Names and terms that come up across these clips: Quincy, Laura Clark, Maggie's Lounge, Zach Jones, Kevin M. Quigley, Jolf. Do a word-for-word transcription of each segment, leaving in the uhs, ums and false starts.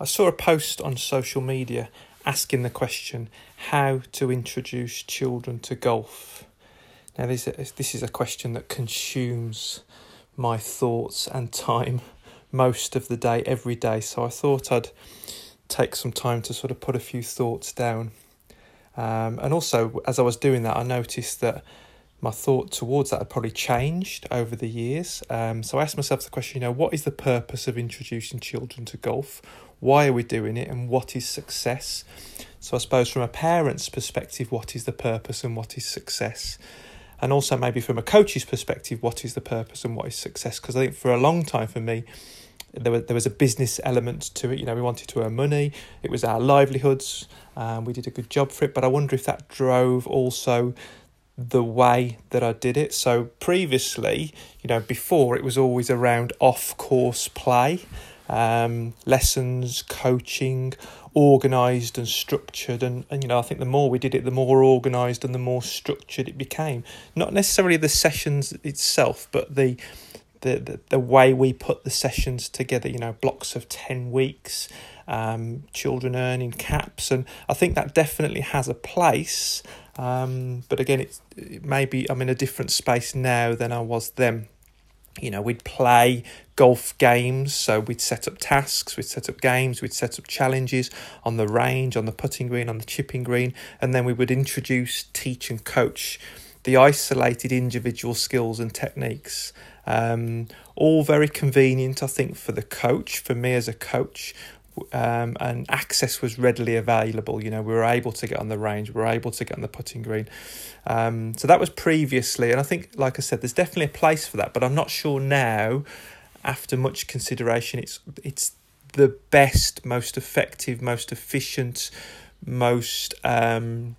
I saw a post on social media asking the question, how to introduce children to golf. Now, this is a question that consumes my thoughts and time most of the day, every day. So I thought I'd take some time to sort of put a few thoughts down. Um, and also, as I was doing that, I noticed that my thought towards that had probably changed over the years. Um, so I asked myself the question, you know, what is the purpose of introducing children to golf? Why are we doing it? And what is success? So I suppose from a parent's perspective, what is the purpose and what is success? And also maybe from a coach's perspective, what is the purpose and what is success? Because I think for a long time for me, there was, there was a business element to it. You know, we wanted to earn money. It was our livelihoods. Um, we did a good job for it. But I wonder if that drove also the way that I did it. So previously, you know, before it was always around off-course play, um, lessons, coaching, organised and structured. And, and, you know, I think the more we did it, the more organised and the more structured it became. Not necessarily the sessions itself, but the the, the, the way we put the sessions together, you know, blocks of ten weeks, um, children earning caps. And I think that definitely has a place. Um, but again, it's, it maybe I'm in a different space now than I was then. You know, we'd play golf games, so we'd set up tasks, we'd set up games, we'd set up challenges on the range, on the putting green, on the chipping green, and then we would introduce, teach and coach the isolated individual skills and techniques. Um, all very convenient, I think, for the coach, for me as a coach. Um, and access was readily available. You know, we were able to get on the range, we were able to get on the putting green. Um, so that was previously, and I think, like I said, there's definitely a place for that, but I'm not sure now, after much consideration, it's it's the best, most effective, most efficient, most um,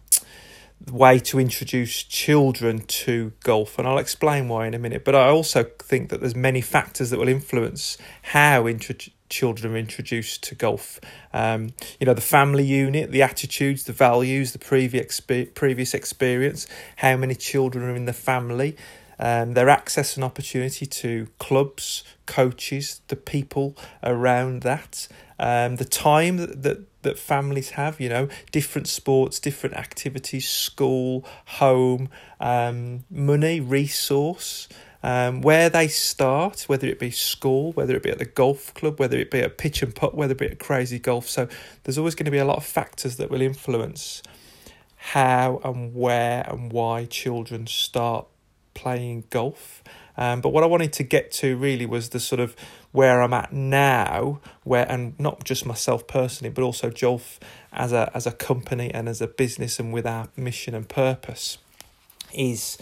way to introduce children to golf. And I'll explain why in a minute. But I also think that there's many factors that will influence how introduce children are introduced to golf. Um, you know, the family unit, the attitudes, the values, the previous previous experience, how many children are in the family, um, their access and opportunity to clubs, coaches, the people around that, um, the time that, that that families have, you know, different sports, different activities, school, home, um, money, resource. Um, where they start, whether it be school, whether it be at the golf club, whether it be at pitch and putt, whether it be at crazy golf. So there's always going to be a lot of factors that will influence how and where and why children start playing golf. Um, but what I wanted to get to really was the sort of where I'm at now, where, and not just myself personally, but also Jolf as a as a company and as a business and with our mission and purpose is,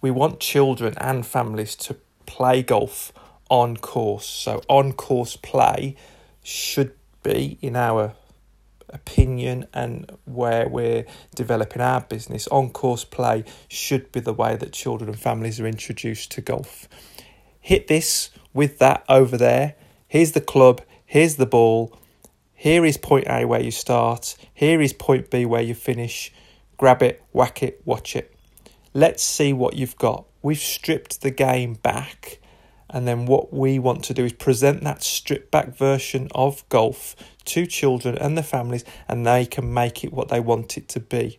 we want children and families to play golf on course. So on course play should be, in our opinion and where we're developing our business, on course play should be the way that children and families are introduced to golf. Hit this with that over there. Here's the club. Here's the ball. Here is point A where you start. Here is point B where you finish. Grab it, whack it, watch it. Let's see what you've got. We've stripped the game back, and then what we want to do is present that stripped back version of golf to children and their families, and they can make it what they want it to be.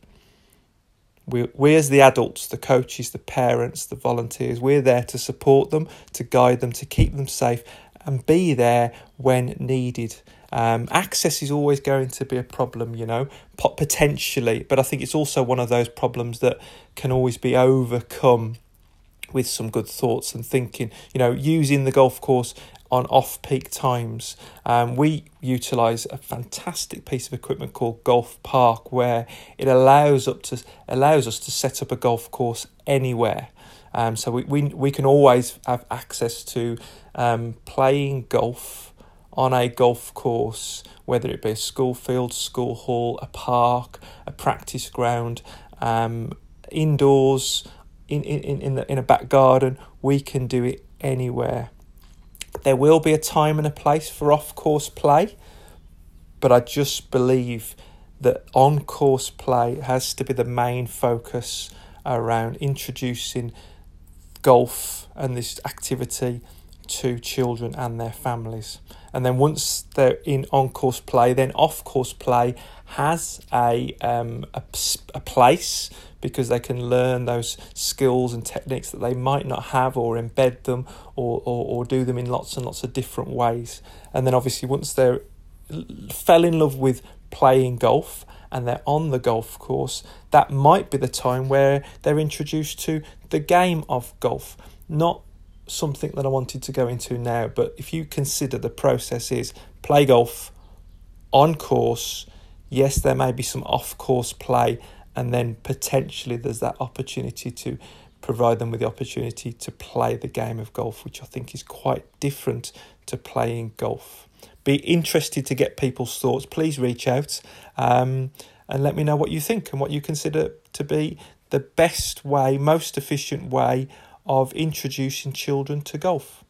We, we as the adults, the coaches, the parents, the volunteers, we're there to support them, to guide them, to keep them safe, and be there when needed. Um, access is always going to be a problem, you know, potentially. But I think it's also one of those problems that can always be overcome with some good thoughts and thinking, you know, using the golf course on off-peak times. Um, we utilise a fantastic piece of equipment called Golf Park, where it allows up to allows us to set up a golf course anywhere. Um, so we, we, we can always have access to um, playing golf on a golf course, whether it be a school field, school hall, a park, a practice ground, um, indoors, in, in, in, the, in a back garden. We can do it anywhere. There will be a time and a place for off-course play, but I just believe that on-course play has to be the main focus around introducing golf and this activity to children and their families. And then once they're in on-course play, then off-course play has a, um, a, a place, because they can learn those skills and techniques that they might not have, or embed them, or, or, or do them in lots and lots of different ways. And then obviously once they're fell in love with playing golf and they're on the golf course, that might be the time where they're introduced to the game of golf. Not something that I wanted to go into now, but if you consider the process is play golf on course, yes, there may be some off course play, and then potentially there's that opportunity to provide them with the opportunity to play the game of golf, which I think is quite different to playing golf. Be interested to get people's thoughts. Please reach out um, and let me know what you think and what you consider to be the best way, most efficient way of introducing children to golf.